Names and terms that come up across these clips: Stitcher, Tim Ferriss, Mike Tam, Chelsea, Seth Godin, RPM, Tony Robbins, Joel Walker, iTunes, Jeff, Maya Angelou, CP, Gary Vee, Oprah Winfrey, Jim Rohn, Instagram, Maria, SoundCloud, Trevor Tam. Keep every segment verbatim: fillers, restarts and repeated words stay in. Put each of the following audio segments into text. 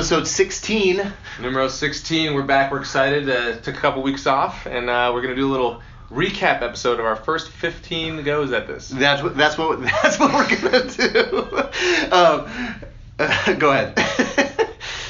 episode sixteen. Numero sixteen. We're back. We're excited. Uh, took a couple weeks off, and uh, we're going to do a little recap episode of our first fifteen goes at this. That's what that's what that's what we're gonna do. Um, uh, go ahead.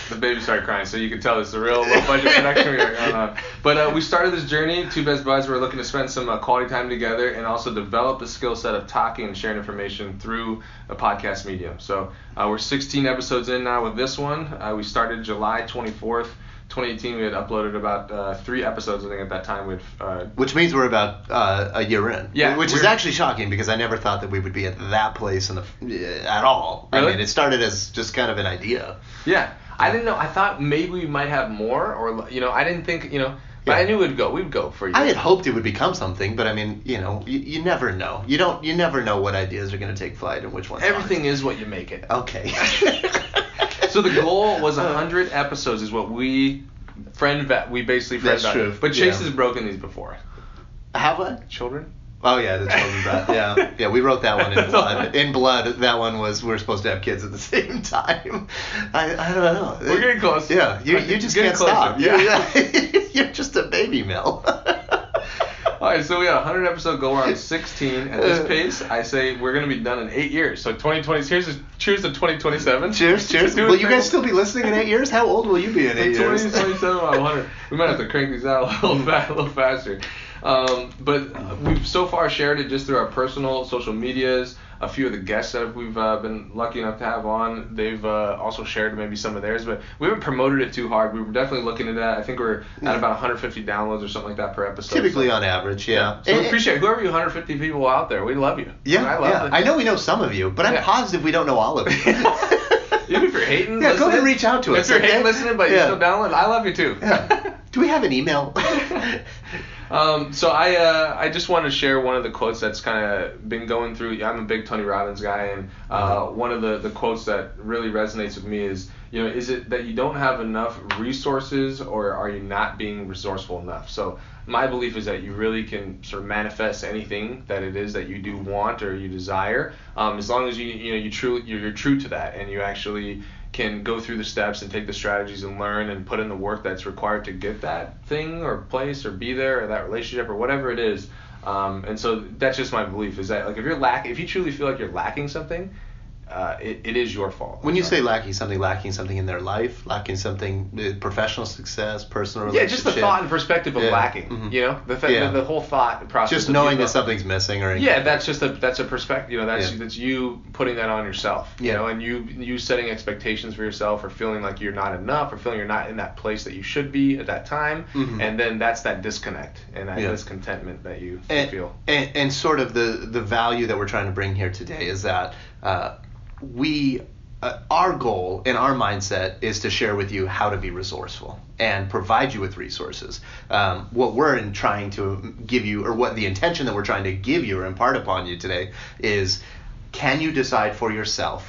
The baby started crying, so you can tell this is a real low budget production. We're like, uh, but uh, we started this journey. Two best buds. We're looking to spend some uh, quality time together and also develop the skill set of talking and sharing information through a podcast medium. So uh, we're sixteen episodes in now with this one. Uh, we started July twenty-fourth. twenty eighteen, we had uploaded about uh, three episodes, I think, at that time. With uh, Which means we're about uh, a year in. Yeah. Which is actually shocking because I never thought that we would be at that place in the, at all. Really? I mean, it started as just kind of an idea. Yeah. I didn't know. I thought maybe we might have more or, you know, I didn't think, you know, but yeah. I knew we'd go. We'd go for you. I had hoped it would become something, but I mean, you know, you, you never know. You don't. You never know what ideas are going to take flight and which ones aren't. Everything is what you make it. Okay. So the goal was one hundred episodes is what we friend vet, we basically friend vet. That's true. But Chase yeah. has broken these before. Have I? Children? Oh yeah, the children vet. Yeah, yeah. We wrote that one in blood. In blood, that one was we we're supposed to have kids at the same time. I I don't know. We're getting close. Yeah, you you just can't closer. Stop. Yeah, yeah. You're just a baby Mel. All right, so we got a hundred episode goal. We're on sixteen at this pace. I say we're gonna be done in eight years. So twenty twenty. Here's a, cheers to twenty twenty-seven. Cheers, cheers. Will you guys still be listening in eight years? How old will you be in eight years? twenty twenty-seven. I wonder. We might have to crank these out a little fast, a little faster. Um, but we've so far shared it just through our personal social medias. A few of the guests that we've uh, been lucky enough to have on, they've uh, also shared maybe some of theirs, but we haven't promoted it too hard. We were definitely looking at that. I think we're at about one hundred fifty downloads or something like that per episode. Typically so. On average, yeah. So and, we appreciate it. Whoever you one hundred fifty people out there, we love you. Yeah, I love yeah. It. I know we know some of you, but I'm yeah. positive we don't know all of you. Even if you're hating, yeah, go ahead and reach out to us. If you're okay? hating, listening, but yeah. you're still downloading, I love you too. Yeah. Do we have an email? Um, so I uh, I just want to share one of the quotes that's kind of been going through. I'm a big Tony Robbins guy, and uh, mm-hmm. one of the, the quotes that really resonates with me is, you know, is it that you don't have enough resources, or are you not being resourceful enough? So my belief is that you really can sort of manifest anything that it is that you do want or you desire, um, as long as you you know you true you're, you're true to that, and you actually can go through the steps and take the strategies and learn and put in the work that's required to get that thing or place or be there or that relationship or whatever it is. Um, and so that's just my belief is that like if you're lack if you truly feel like you're lacking something, uh, it, it is your fault. When you say lacking something, lacking something in their life, lacking something, professional success, personal relationship. Yeah, just the thought and perspective of yeah. lacking, mm-hmm. you know, the, th- yeah. the the whole thought process. Just knowing that something's missing or anything. Yeah, that's just a, that's a perspective, you know, that's, yeah. that's you putting that on yourself, yeah. you know, and you, you setting expectations for yourself or feeling like you're not enough or feeling you're not in that place that you should be at that time. Mm-hmm. And then that's that disconnect and that yeah. discontentment that you and, feel. And, and sort of the, the value that we're trying to bring here today is that, uh, We, uh, our goal and our mindset is to share with you how to be resourceful and provide you with resources. Um, what we're in trying to give you, or what the intention that we're trying to give you or impart upon you today is, can you decide for yourself,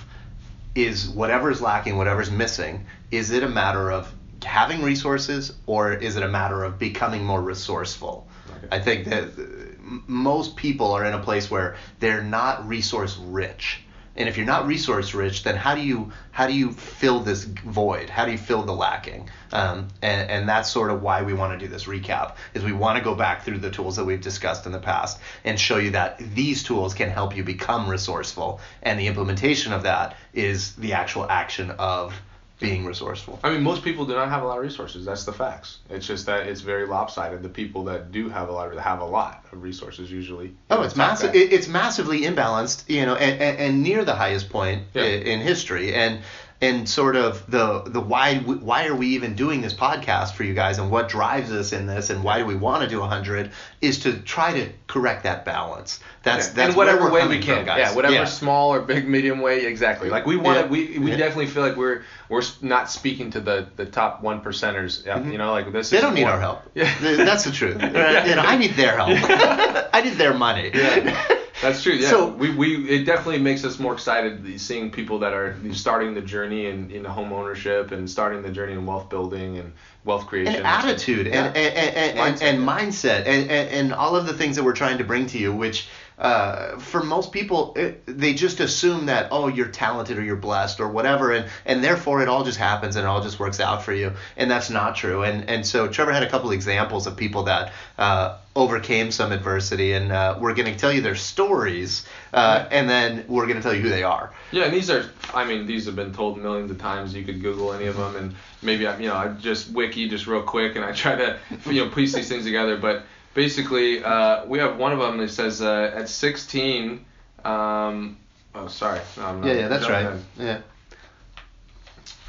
is whatever is lacking, whatever's missing, is it a matter of having resources or is it a matter of becoming more resourceful? Okay. I think that most people are in a place where they're not resource rich. And if you're not resource rich, then how do you how do you fill this void? How do you fill the lacking? Um, and, and that's sort of why we want to do this recap, is we want to go back through the tools that we've discussed in the past and show you that these tools can help you become resourceful. And the implementation of that is the actual action of being resourceful. I mean, most people do not have a lot of resources. That's the facts. It's just that it's very lopsided. The people that do have a lot of, have a lot of resources usually. Oh, it's massive. It, it's massively imbalanced, you know, and, and, and near the highest point yeah. in history. And and sort of the the why why are we even doing this podcast for you guys, and what drives us in this, and why do we want to do one hundred is to try to correct that balance. That's yeah. that's and whatever way we can, from, guys. Yeah, whatever yeah. small or big, medium way, exactly. Like we want yeah. we we yeah. definitely feel like we're we're not speaking to the, the top one percenters. Yeah, mm-hmm. You know, like this. They is don't need one. Our help. Yeah. That's the truth. yeah. You know, I need their help. Yeah. I need their money. Yeah. That's true. Yeah, so, we we it definitely makes us more excited seeing people that are starting the journey in, in home ownership and starting the journey in wealth building and wealth creation. And attitude and and, and, and, and, and mindset and, and, and all of the things that we're trying to bring to you, which uh, for most people, it, they just assume that, oh, you're talented or you're blessed or whatever, and, and therefore it all just happens and it all just works out for you. And that's not true. And and so Trevor had a couple examples of people that uh, overcame some adversity, and uh, we're going to tell you their stories, uh, and then we're going to tell you who they are. Yeah, and these are, I mean, these have been told millions of times. You could Google any of them, and maybe, I, you know, I just wiki just real quick, and I try to, you know, piece these things together, but basically, uh, we have one of them that says uh, at sixteen. Um, oh, sorry. No, I'm not yeah, yeah, that's right. Ahead. Yeah.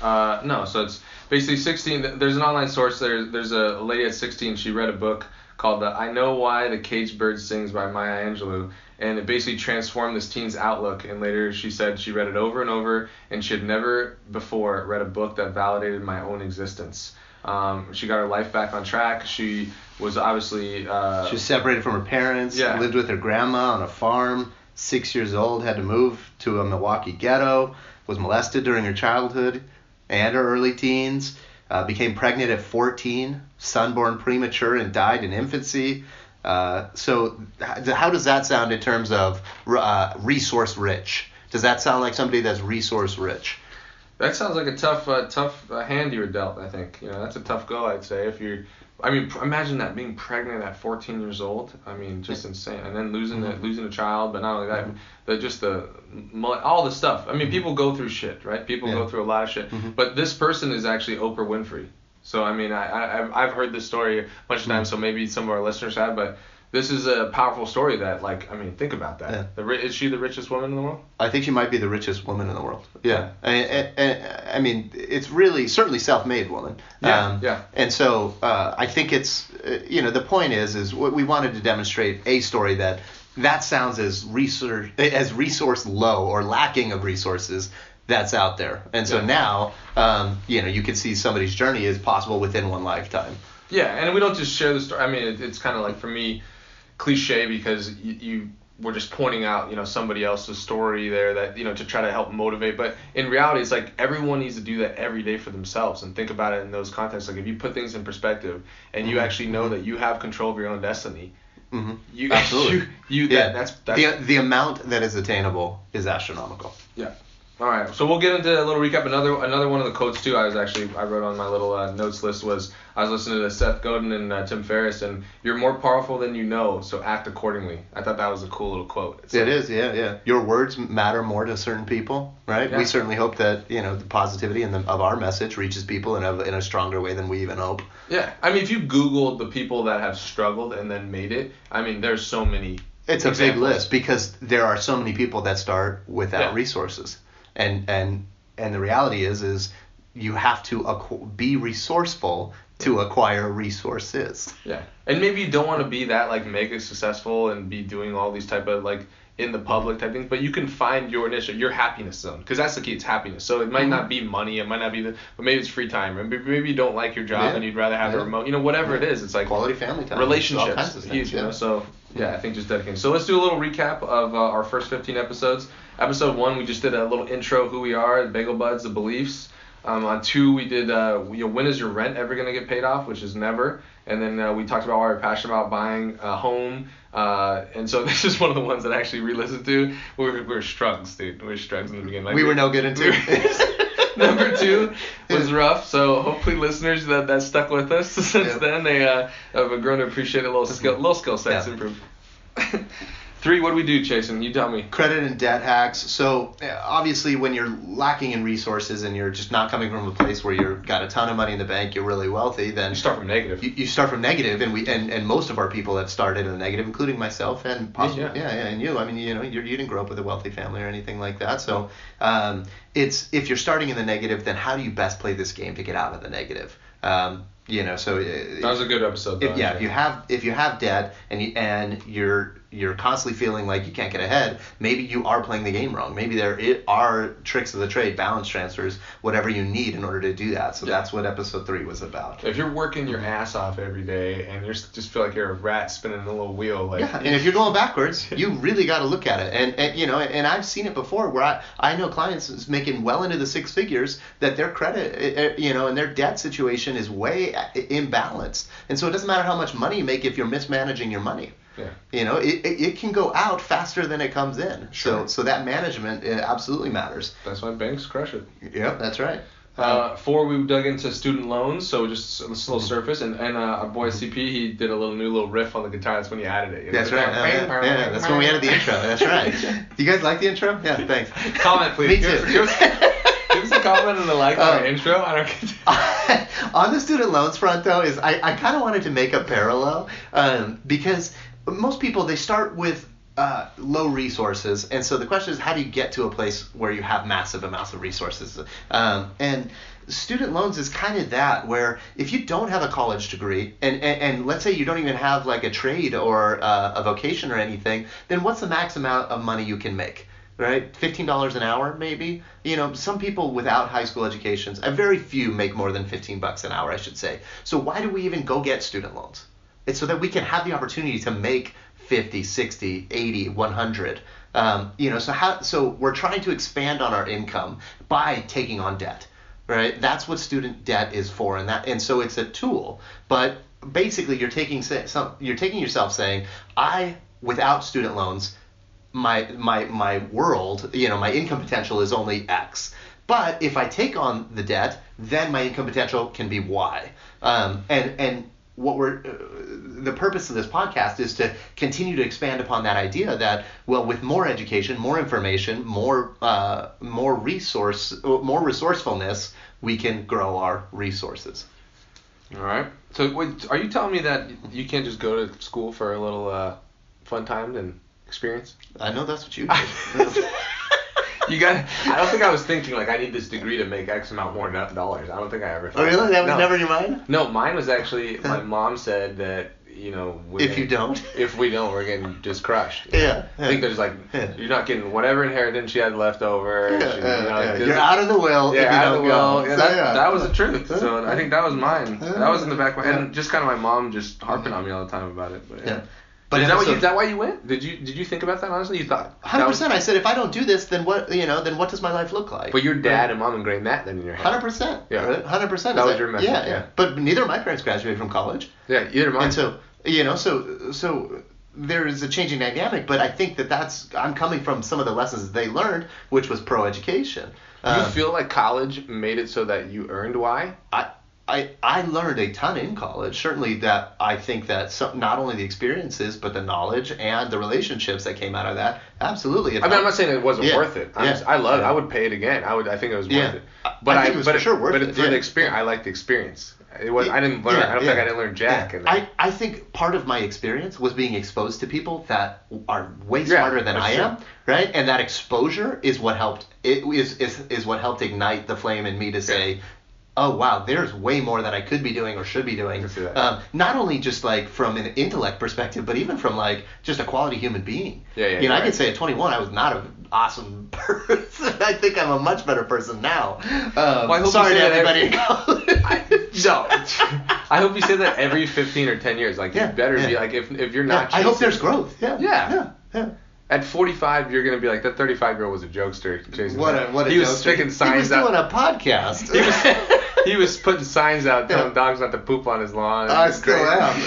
Uh, no, so it's basically sixteen. There's an online source. There, there's a lady at sixteen. She read a book called uh, "I Know Why the Caged Bird Sings" by Maya Angelou, and it basically transformed this teen's outlook. And later, she said she read it over and over, and she had never before read a book that validated my own existence. Um, she got her life back on track. She was obviously... Uh, she was separated from her parents, yeah. Lived with her grandma on a farm, six years old, had to move to a Milwaukee ghetto, was molested during her childhood and her early teens, uh, became pregnant at fourteen, son born premature and died in infancy. Uh, so how does that sound in terms of uh, resource rich? Does that sound like somebody that's resource rich? That sounds like a tough, uh, tough uh, hand you were dealt. I think you know that's a tough go. I'd say if you're, I mean, pr- imagine that being pregnant at fourteen years old. I mean, just insane. And then losing mm-hmm. the, losing a child, but not only that, mm-hmm. the just the all the stuff. I mean, mm-hmm. people go through shit, right? People yeah. go through a lot of shit. Mm-hmm. But this person is actually Oprah Winfrey. So I mean, I, I I've heard this story a bunch of times. Mm-hmm. So maybe some of our listeners have, but. This is a powerful story that, like, I mean, think about that. Yeah. The, is she the richest woman in the world? I think she might be the richest woman in the world. Yeah. yeah. I, I, I mean, it's really, certainly self-made woman. Yeah, um, yeah. And so uh, I think it's, you know, the point is, is what we wanted to demonstrate a story that that sounds as resource, as resource low or lacking of resources that's out there. And so yeah. now, um, you know, you can see somebody's journey is possible within one lifetime. Yeah, and we don't just share the story. I mean, it, it's kind of like, for me, cliche because you, you were just pointing out, you know, somebody else's story there that, you know, to try to help motivate. But in reality, it's like everyone needs to do that every day for themselves and think about it in those contexts. Like if you put things in perspective and you actually know that you have control of your own destiny, mm-hmm. you absolutely you, you yeah. that, that's, that's the the amount that is attainable is astronomical. Yeah. All right, so we'll get into a little recap. Another another one of the quotes too. I was actually I wrote on my little uh, notes list was I was listening to Seth Godin and uh, Tim Ferriss, and you're more powerful than you know, so act accordingly. I thought that was a cool little quote. So, it is, yeah, yeah. Your words matter more to certain people, right? Yeah. We certainly hope that you know the positivity and the, of our message reaches people in a in a stronger way than we even hope. Yeah, I mean, if you Google the people that have struggled and then made it, I mean, there's so many. It's examples. A big list because there are so many people that start without yeah. resources. And and and the reality is is you have to acqu- be resourceful to acquire resources. Yeah, and maybe you don't want to be that like mega successful and be doing all these type of like in the public type things, but you can find your initial your happiness zone because that's the key. It's happiness. So it might mm-hmm. not be money, it might not be the, but maybe it's free time. And maybe you don't like your job yeah. and you'd rather have yeah. a remote. You know, whatever yeah. it is, it's like quality family time, relationships. Things, huge, yeah. You know, so. Yeah, I think just dedicating. So let's do a little recap of uh, our first fifteen episodes. Episode one, we just did a little intro, who we are, the Bagel Buds, the beliefs. Um, on two, we did uh, you know, when is your rent ever going to get paid off, which is never. And then uh, we talked about why we're passionate about buying a home. Uh, and so this is one of the ones that I actually re-listened to. We were, we were struggles, dude. We were struggles in the beginning. Like, we were no good in two. Number two was rough, so hopefully listeners that, that stuck with us since yep. then, they uh, have grown to appreciate a little skill, little skill sets yeah. improved. Three, what do we do, Jason? You tell me. Credit and debt hacks. So obviously when you're lacking in resources and you're just not coming from a place where you've got a ton of money in the bank, you're really wealthy, then... You start from negative. You, you start from negative, and we and, and most of our people have started in the negative, including myself and possibly... Yeah, yeah, yeah and you. I mean, you know, you're, you didn't grow up with a wealthy family or anything like that, so... Um, it's if you're starting in the negative, then how do you best play this game to get out of the negative? Um, you know, so it, that was a good episode. Though, if, yeah, if you have if you have debt and you, and you're you're constantly feeling like you can't get ahead, maybe you are playing the game wrong. Maybe there it, are tricks of the trade, balance transfers, whatever you need in order to do that. So yeah. that's what episode three was about. If you're working your ass off every day and you just feel like you're a rat spinning a little wheel, like yeah, and if you're going backwards, you really got to look at it. And, and you know, and I've seen it before where I I know clients make well into the six figures that their credit, you know, and their debt situation is way imbalanced. And so it doesn't matter how much money you make if you're mismanaging your money. Yeah. You know, it, it it can go out faster than it comes in. Sure. So so that management, it absolutely matters. That's why banks crush it. Yep, that's right. Uh, four, we dug into student loans, so just a little surface, and, and uh, our boy C P, he did a little new little riff on the guitar. That's when he added it. You know? That's right. Like, yeah, yeah, that's when we added the intro. That's right. Do you guys like the intro? Yeah, thanks. Comment, please. Me give too. Us, give, us, give us a comment and a like on um, the intro. I don't On the student loans front, though, is I, I kind of wanted to make a parallel um, because most people, they start with Uh, low resources, and so the question is, how do you get to a place where you have massive amounts of resources? Um, and student loans is kind of that, where if you don't have a college degree, and, and, and let's say you don't even have like a trade or uh, a vocation or anything, then what's the max amount of money you can make? Right? fifteen dollars an hour, maybe. You know, some people without high school educations, a very few make more than fifteen bucks an hour, I should say. So why do we even go get student loans? It's so that we can have the opportunity to make fifty, sixty, eighty, one hundred. Um, you know, so how, so we're trying to expand on our income by taking on debt, right? That's what student debt is for, and that, and so it's a tool. But basically, you're taking some, you're taking yourself saying, I, without student loans, my my my world, you know, my income potential is only X. But if I take on the debt, then my income potential can be Y. Um, and and what we're uh, the purpose of this podcast is to continue to expand upon that idea that, well, with more education, more information, more uh, more resource, more resourcefulness, we can grow our resources. All right. So, wait, are you telling me that you can't just go to school for a little uh, fun time and experience? I know that's what you did. You got. I don't think I was thinking like I need this degree to make X amount more dollars. I don't think I ever thought. Oh really? That was no. never in your mind? No, mine was actually. My mom said that you know. Women, if you don't. If we don't, we're getting just crushed. Yeah, yeah. I think there's like yeah. you're not getting whatever inheritance she had left over. Yeah, she, you know, yeah. You're out of the will. Yeah, if you out don't of the will. Yeah, so, that, yeah. that was the truth. So I think that was mine. That was in the back of my head. And just kind of my mom just harping on me all the time about it. But, yeah. yeah. But is that, what you, is that why you went? Did you did you think about that honestly? You thought hundred percent. I said if I don't do this, then what you know? Then what does my life look like? But your dad right? and mom ingrained that then in your head. Hundred percent. Yeah. Hundred percent. That was your message. Yeah, yeah. But neither of my parents graduated from college. Yeah, either of mine. And so you know, so so there is a changing dynamic. But I think that that's I'm coming from some of the lessons that they learned, which was pro education. Do um, you feel like college made it so that you earned why? I. I, I learned a ton in college, certainly that I think that some, not only the experiences, but the knowledge and the relationships that came out of that. Absolutely. If I mean, I'm not saying it wasn't yeah, worth it. I'm yeah, just, I love yeah. it. I would pay it again. I would. I think it was yeah. worth it. But I think I, it was but for sure worth but it. But through yeah. the experience, I like the experience. It was. It, I didn't learn. Yeah, I don't yeah. think I didn't learn jack. Yeah. In I, I think part of my experience was being exposed to people that are way smarter yeah, than I sure. am, right? And that exposure is what helped. It is is is what helped ignite the flame in me to say. Yeah. Oh wow, there's way more that I could be doing or should be doing. Um, not only just like from an intellect perspective, but even from like just a quality human being. Yeah, yeah. You know, right. I could say at twenty-one I was not an awesome person. I think I'm a much better person now. Um, well, I hope sorry you say to everybody every, in college. I, no, I hope you say that every fifteen or ten years. Like yeah, you better yeah. be like if if you're not. Yeah, I hope there's growth. Yeah. Yeah. Yeah. yeah. At forty-five, you're going to be like, that thirty-five-year-old was a jokester. Jason. What a, what a he was joke sticking signs out. He was doing out. a podcast. He was, he was putting signs out telling yeah. dogs not to poop on his lawn. I still am.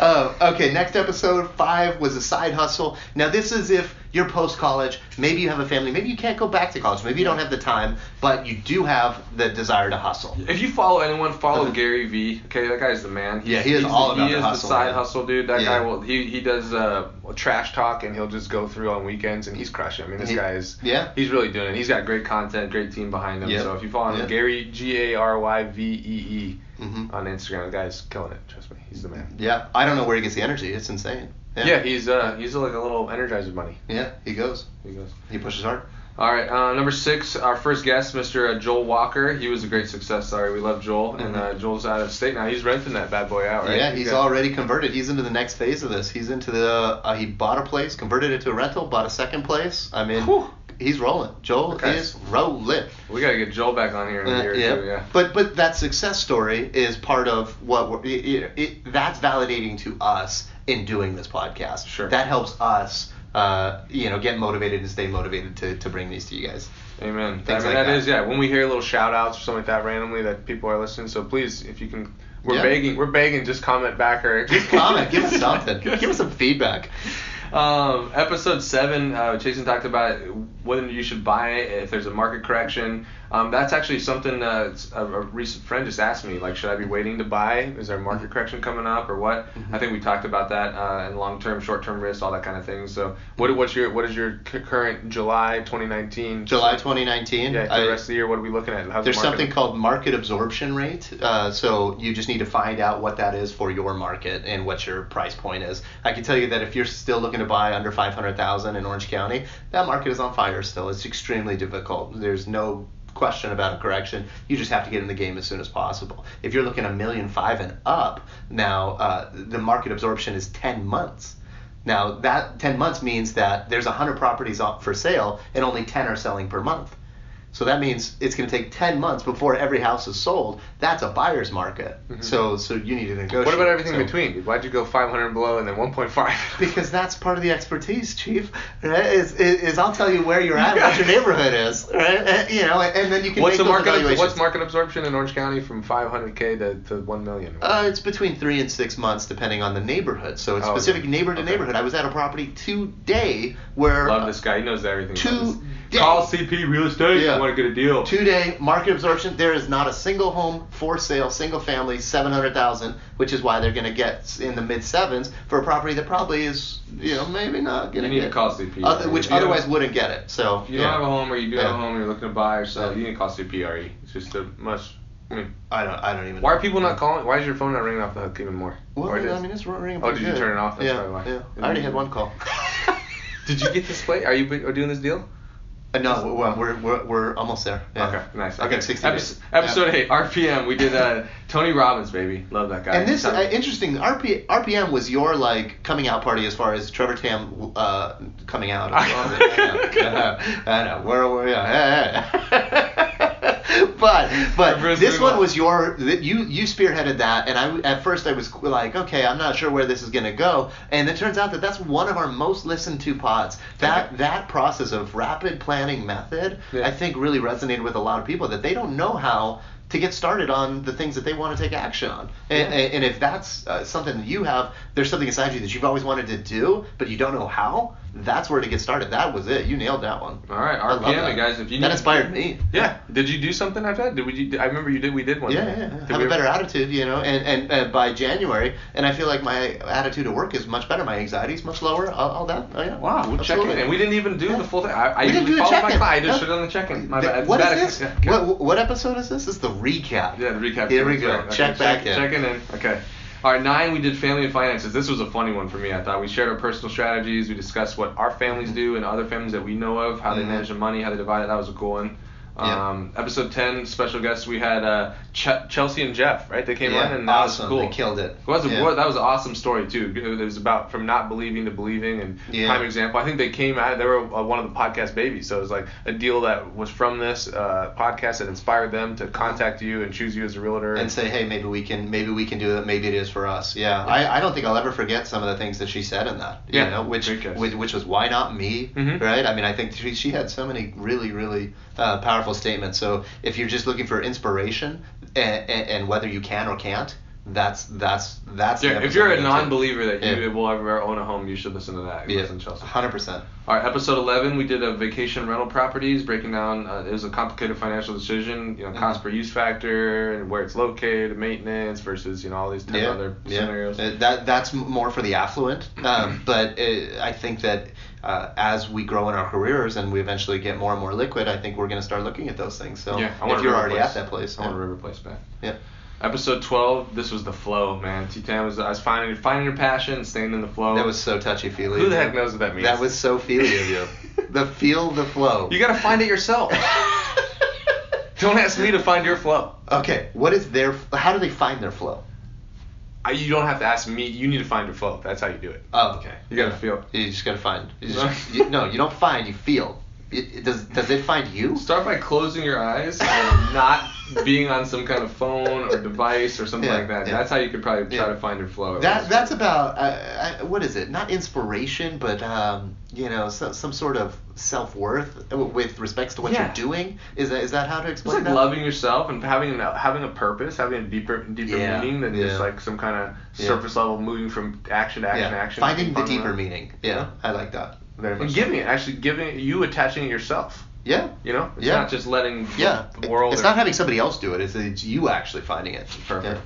uh, okay, next episode, five, was a side hustle. Now, this is if you're post-college. Maybe you have a family. Maybe you can't go back to college. Maybe you don't have the time, but you do have the desire to hustle. If you follow anyone, follow uh-huh. Gary Vee. Okay, that guy's the man. He's, yeah, he is he's, all about he the hustle. He is the side man. hustle, dude. That yeah. guy, will he, he does... Uh, trash talk, and he'll just go through on weekends, and he's crushing. I mean, this he, guy is, yeah. he's really doing it. He's got great content, great team behind him. Yep. So if you follow him, yep. Gary, G A R Y V E E mm-hmm. on Instagram, the guy's killing it. Trust me, he's the man. Yeah, I don't know where he gets the energy. It's insane. Yeah, yeah he's uh, he's like a little Energizer bunny. Yeah, he goes. He goes. He pushes hard. All right, uh, number six, our first guest, Mister Joel Walker. He was a great success. Sorry, we love Joel, mm-hmm. and uh, Joel's out of state now. He's renting that bad boy out, right? Yeah, he's, he's got... already converted. He's into the next phase of this. He's into the uh, he bought a place, converted it to a rental, bought a second place. I mean, Whew. he's rolling. Joel okay. is rolling. We gotta get Joel back on here in a year uh, yeah. or two. Yeah. But but that success story is part of what we're, it, it, it, that's validating to us in doing this podcast. Sure. That helps us. Uh, you know, get motivated and stay motivated to, to bring these to you guys. Amen. Things I mean, like that, that is, yeah. When we hear little shout outs or something like that randomly that people are listening, so please, if you can, we're yeah. begging, we're begging, just comment back or just comment, give us something, give us some feedback. Um, episode seven, uh, Jason talked about whether you should buy it if there's a market correction. Um, that's actually something uh, a, a recent friend just asked me, like, should I be waiting to buy? Is there a market correction coming up or what? Mm-hmm. I think we talked about that uh, and long-term, short-term risk, all that kind of thing. So what what's your what is your current July twenty nineteen? July twenty nineteen? Yeah, for the rest of the year, what are we looking at? How's there's the something called market absorption rate. Uh, so you just need to find out what that is for your market and what your price point is. I can tell you that if you're still looking to buy under five hundred thousand in Orange County, that market is on fire still. It's extremely difficult. There's no question about a correction. You just have to get in the game as soon as possible. If you're looking a million five and up now, uh, the market absorption is ten months. Now that ten months means that there's one hundred properties up for sale and only ten are selling per month. So that means it's going to take ten months before every house is sold. That's a buyer's market. Mm-hmm. So so you need to negotiate. What about everything so, in between? Why'd you go five hundred below and then one point five? Because that's part of the expertise, Chief. Right? Is, is, is I'll tell you where you're at, what your neighborhood is, right? And, you know, and then you can what's make the market evaluations. What's market absorption in Orange County from five hundred K to, to one million? Uh, it's between three and six months, depending on the neighborhood. So it's oh, specific okay. neighborhood to okay. neighborhood. I was at a property today where love uh, this guy. He knows everything. Two. Day. Call C P Real Estate. Yeah. You want to get a deal. Two-day market absorption. There is not a single home for sale, single family, seven hundred thousand, which is why they're going to get in the mid sevens for a property that probably is, you know, maybe not going to. You need get, to call C P, other, which otherwise wouldn't get it. So if you yeah. don't have a home, or you do yeah. have a home, and you're looking to buy or sell, yeah. you need to call C P R E. It's just a must. I mean, I don't. I don't even. Why are people not calling? Why is your phone not ringing off the hook even more? Well, or I mean, it's ringing. Oh, did good. You turn it off? That's yeah. Why. yeah. I already had one call. Did you get this plate? Are you doing this deal? Uh, no, we're, we're we're almost there. Yeah. Okay, nice. Okay, sixty days. Episode eight, R P M. We did uh, Tony Robbins, baby. Love that guy. And this uh, interesting R P, R P M was your like coming out party as far as Trevor Tam uh, coming out. I know. I know. Where were we? But but this one was your you you spearheaded that, and I at first I was like, okay, I'm not sure where this is gonna go, and it turns out that that's one of our most listened to pods. That okay. that process of rapid planning method, yeah. I think really resonated with a lot of people that they don't know how to get started on the things that they want to take action on. And, yeah. and if that's uh, something that you have, there's something inside you that you've always wanted to do, but you don't know how, that's where to get started. That was it. You nailed that one. All right. R P M, I love that. Guys. If you that inspired me. Yeah. Did you do something after that? Did we, I remember you did. We did one. Yeah, yeah. Did have a better ever? attitude, you know, and, and, and by January, and I feel like my attitude at work is much better. My anxiety is much lower, all, all that. Oh, yeah. Wow. We'll check in. And we didn't even do yeah. the full thing. I, I we didn't do the check-in. I just should have done the check-in. My bad. What is this? What, what episode is this? This is the recap. Yeah, the recap. Here we go. Right. Check okay, back check, in. Checking in. Okay. All right, nine, we did family and finances. This was a funny one for me, I thought. We shared our personal strategies. We discussed what our families do and other families that we know of, how mm-hmm. they manage their money, how they divide it. That was a cool one. Yeah. Um, episode ten, special guests, we had uh, Ch- Chelsea and Jeff, right? They came yeah, in, and that awesome. was cool. They killed it. it was a, yeah. That was an awesome story, too. It was about from not believing to believing, and yeah. prime example. I think they came out, they were one of the podcast babies, so it was like a deal that was from this uh, podcast that inspired them to contact you and choose you as a realtor. And say, hey, maybe we can maybe we can do it, maybe it is for us. Yeah, yeah. I, I don't think I'll ever forget some of the things that she said in that, you yeah. know, which, which, which was why not me, mm-hmm. right? I mean, I think she, she had so many really, really uh, powerful statement. So if you're just looking for inspiration and, and, and whether you can or can't, that's that's that's. Yeah, if you're a non-believer that you yeah. will ever own a home, you should listen to that. You yeah, listen to Chelsea. one hundred percent. All right, episode eleven, we did a vacation rental properties, breaking down. Uh, it was a complicated financial decision, you know, mm-hmm. cost per use factor and where it's located, maintenance versus you know all these ten yeah. other yeah. scenarios. Uh, that that's more for the affluent, um, but it, I think that. Uh, as we grow in our careers and we eventually get more and more liquid, I think we're going to start looking at those things. So yeah, if you're already place. at that place. I yeah. want a river place back. Yeah. Episode twelve, this was the flow, man. T-Tam was, I was finding, finding your passion, staying in the flow. That was so touchy-feely. Who the heck knows what that means? That was so feely of you. The feel, the flow. You got to find it yourself. Don't ask me to find your flow. Okay. What is their, how do they find their flow? You don't have to ask me. You need to find your flow. That's how you do it. Oh, okay. You gotta yeah. feel. You just gotta find. You just, you, no, you don't find. You feel. It, it does does it find you? Start by closing your eyes and not being on some kind of phone or device or something yeah, like that. Yeah. That's how you could probably try yeah. to find your flow. That that's about uh, I, what is it? Not inspiration, but um, you know, so, some sort of self-worth with respects to what yeah. you're doing. Is that is that how to explain it's like that? Loving yourself and having a, having a purpose, having a deeper deeper yeah. meaning than yeah. just like some kind of yeah. surface level moving from action to action yeah. action. Finding the deeper around. meaning. Yeah, yeah, I like that. Very much and giving so. it, actually giving it, you attaching it yourself. Yeah. You know? It's yeah. not just letting the yeah. world... It's or, not having somebody else do it. It's, it's you actually finding it. Perfect. Yeah.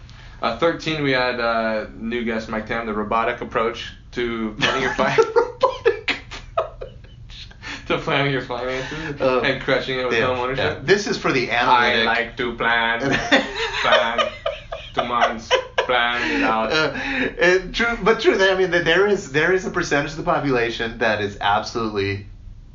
Uh, thirteen, we had uh, new guest Mike Tam, the robotic approach to planning your finances. robotic approach. to planning your finances um, and crushing it with yeah, homeownership. Yeah. This is for the analytic. I like to plan. plan. Two months. It out. Uh, it, true, but true. I mean, there is there is a percentage of the population that is absolutely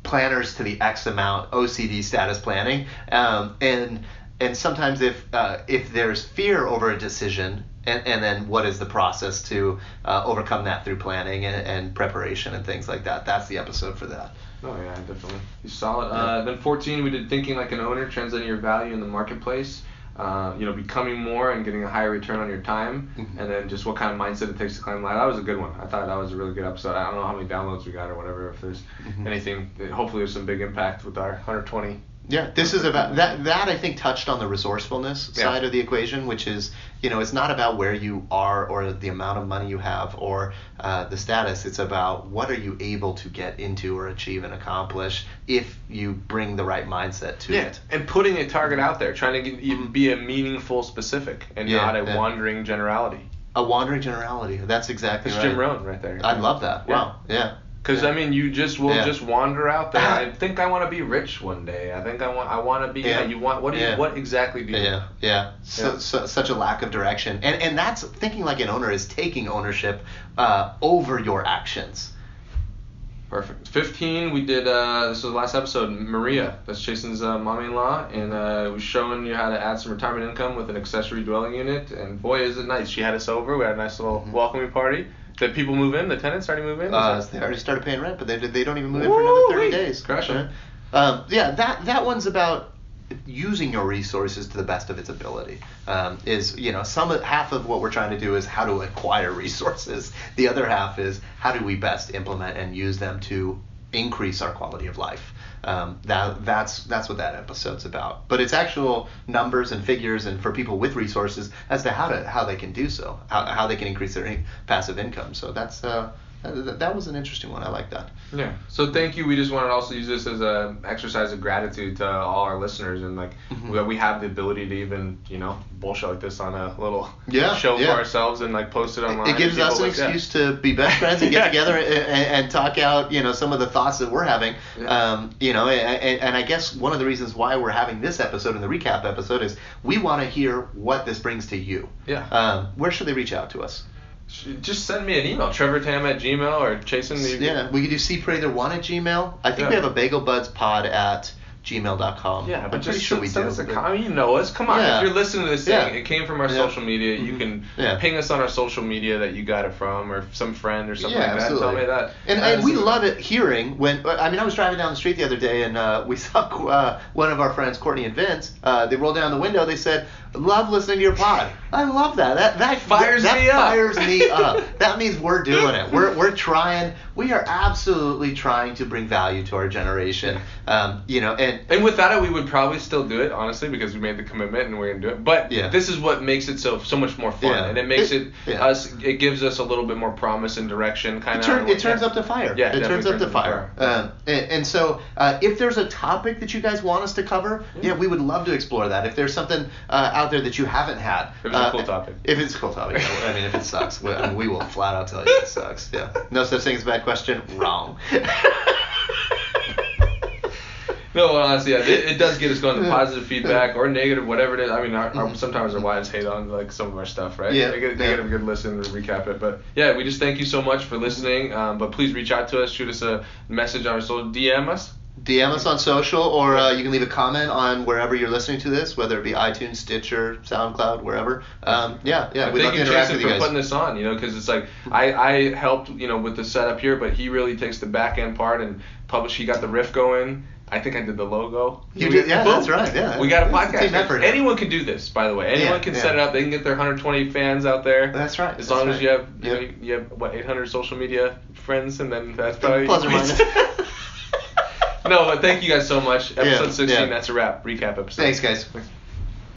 planners to the X amount, O C D status planning, um, and and sometimes if uh, if there's fear over a decision, and, and then what is the process to uh, overcome that through planning and, and preparation and things like that. That's the episode for that. Oh yeah, definitely. You saw it. Uh, then fourteen, we did thinking like an owner, translating your value in the marketplace. Uh, you know, becoming more and getting a higher return on your time, mm-hmm. and then just what kind of mindset it takes to climb the ladder. That was a good one. I thought that was a really good episode. I don't know how many downloads we got or whatever. If there's mm-hmm. anything, hopefully there's some big impact with our one hundred twenty. Yeah, this is about that. That I think touched on the resourcefulness yeah. side of the equation, which is, you know, it's not about where you are or the amount of money you have or uh, the status. It's about what are you able to get into or achieve and accomplish if you bring the right mindset to yeah. it. And putting a target out there, trying to get, be a meaningful specific and yeah, not a yeah. wandering generality. A wandering generality. That's exactly That's right. That's Jim Rohn right there. I yeah. love that. Wow. Yeah. yeah. Because, yeah. I mean, you just will yeah. just wander out there. I think I want to be rich one day. I think I want I want to be... Yeah. You want, what, do you, yeah. what exactly do you yeah. want? Yeah, yeah. So, yeah. So, such a lack of direction. And and that's... Thinking like an owner is taking ownership uh, over your actions. Perfect. fifteen, we did... Uh, this was the last episode. Maria, that's Jason's uh, mommy-in-law. And uh, was showing you how to add some retirement income with an accessory dwelling unit. And boy, is it nice. She had us over. We had a nice little mm-hmm. welcoming party. Did people move in? The tenants already move in? Uh, they already started paying rent, but they they don't even move Woo-wee. in for another thirty days. Crush it. Um, yeah, that, that one's about using your resources to the best of its ability. Um, is you know some half of what we're trying to do is how to acquire resources. The other half is how do we best implement and use them to increase our quality of life. Um, that that's that's what that episode's about. But it's actual numbers and figures, and for people with resources as to how to how they can do so, how how they can increase their in- passive income. So that's uh that, that was an interesting one. I like that. Yeah. So thank you. We just want to also use this as a exercise of gratitude to all our listeners, and like mm-hmm. we, we have the ability to even you know bullshit like this on a little yeah, show yeah. for ourselves and like post it online. It gives us an excuse that. to be best friends and get yeah. together and, and talk out you know some of the thoughts that we're having. Yeah. Um, you know, and, and I guess one of the reasons why we're having this episode and the recap episode is we want to hear what this brings to you. Yeah. Um, where should they reach out to us? Just send me an email, trevortam at gmail or Jason. The... Yeah, we could do cpraether one at gmail. I think yeah. we have a bagelbudspod at gmail dot com. Yeah, but I'm just sure we send do. us a comment. You know us. Come on. Yeah. If you're listening to this thing, yeah. it came from our yeah. social media. Mm-hmm. You can yeah. ping us on our social media that you got it from or some friend or something yeah, like that. Tell me that. And, and we love it hearing when, I mean, I was driving down the street the other day and uh, we saw uh, one of our friends, Courtney and Vince. Uh, they rolled down the window. They said, love listening to your pod. I love that. That that fires that, me that up. Fires me up. That means we're doing it. We're we're trying. We are absolutely trying to bring value to our generation. Um, you know, and and without it, we would probably still do it, honestly, because we made the commitment and we're gonna do it. But yeah. this is what makes it so so much more fun, yeah. and it makes it, it yeah. us. It gives us a little bit more promise and direction, kind of. It, turn, it turns up the fire. Yeah, it, it turns up the fire. fire. Um, and, and so, uh, if there's a topic that you guys want us to cover, yeah, yeah we would love to explore that. If there's something uh, out there that you haven't had. Uh, cool topic. If it's a cool topic, I mean, if it sucks, we, I mean, we will flat out tell you it sucks. Yeah, no such thing as a bad question. Wrong. No, honestly, yeah, it, it does get us going to positive feedback or negative, whatever it is. I mean, our, our, sometimes our wives hate on like some of our stuff, right? Yeah. They get, they yeah. get a good listen and recap it. But yeah, we just thank you so much for listening. Um, but please reach out to us, shoot us a message on our social, D M us. D M us on social, or uh, you can leave a comment on wherever you're listening to this, whether it be iTunes, Stitcher, SoundCloud, wherever. Um, yeah, yeah. We'd love to interact with you guys. Thank you, Jason, for putting this on, you know, because it's like I, I helped, you know, with the setup here, but he really takes the back end part and publish. He got the riff going. I think I did the logo. You did, yeah, boom. That's right. Yeah, we got a podcast. Team effort. Anyone can do this, by the way. Anyone yeah, can yeah. set it up. They can get their one hundred twenty fans out there. That's right. As that's long right. as you have, you, yep. know, you have what eight hundred social media friends, and then that's probably plus or minus. No, but thank you guys so much. Episode yeah, sixteen. Yeah. That's a wrap. Recap episode. Thanks, guys.